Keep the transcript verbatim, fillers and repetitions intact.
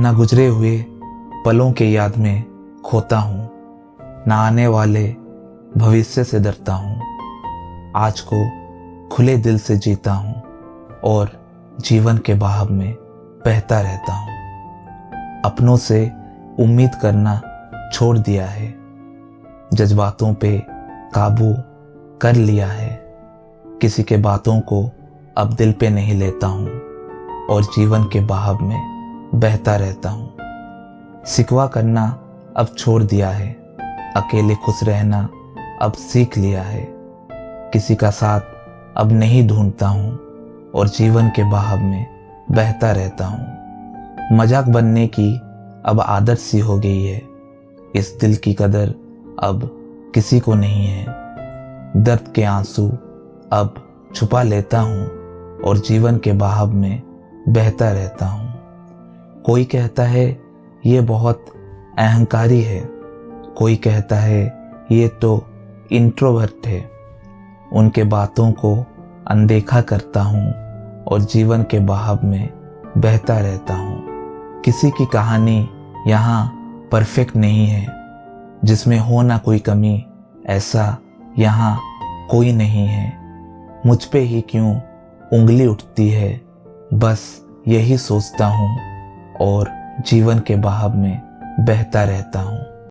ना गुजरे हुए पलों के याद में खोता हूँ, ना आने वाले भविष्य से डरता हूँ। आज को खुले दिल से जीता हूँ और जीवन के बहाव में बहता रहता हूँ। अपनों से उम्मीद करना छोड़ दिया है, जज्बातों पे काबू कर लिया है। किसी के बातों को अब दिल पे नहीं लेता हूँ और जीवन के बहाव में बहता रहता हूँ। सिकवा करना अब छोड़ दिया है, अकेले खुश रहना अब सीख लिया है। किसी का साथ अब नहीं ढूंढता हूँ और जीवन के बहाव में बहता रहता हूँ। मजाक बनने की अब आदत सी हो गई है, इस दिल की कदर अब किसी को नहीं है। दर्द के आंसू अब छुपा लेता हूँ और जीवन के बहाव में बहता रहता हूँ। कोई कहता है ये बहुत अहंकारी है, कोई कहता है ये तो इंट्रोवर्ट है। उनके बातों को अनदेखा करता हूँ और जीवन के बहाव में बहता रहता हूँ। किसी की कहानी यहाँ परफेक्ट नहीं है, जिसमें हो ना कोई कमी, ऐसा यहाँ कोई नहीं है। मुझ पे ही क्यों उंगली उठती है, बस यही सोचता हूँ और जीवन के बहाव में बहता रहता हूँ।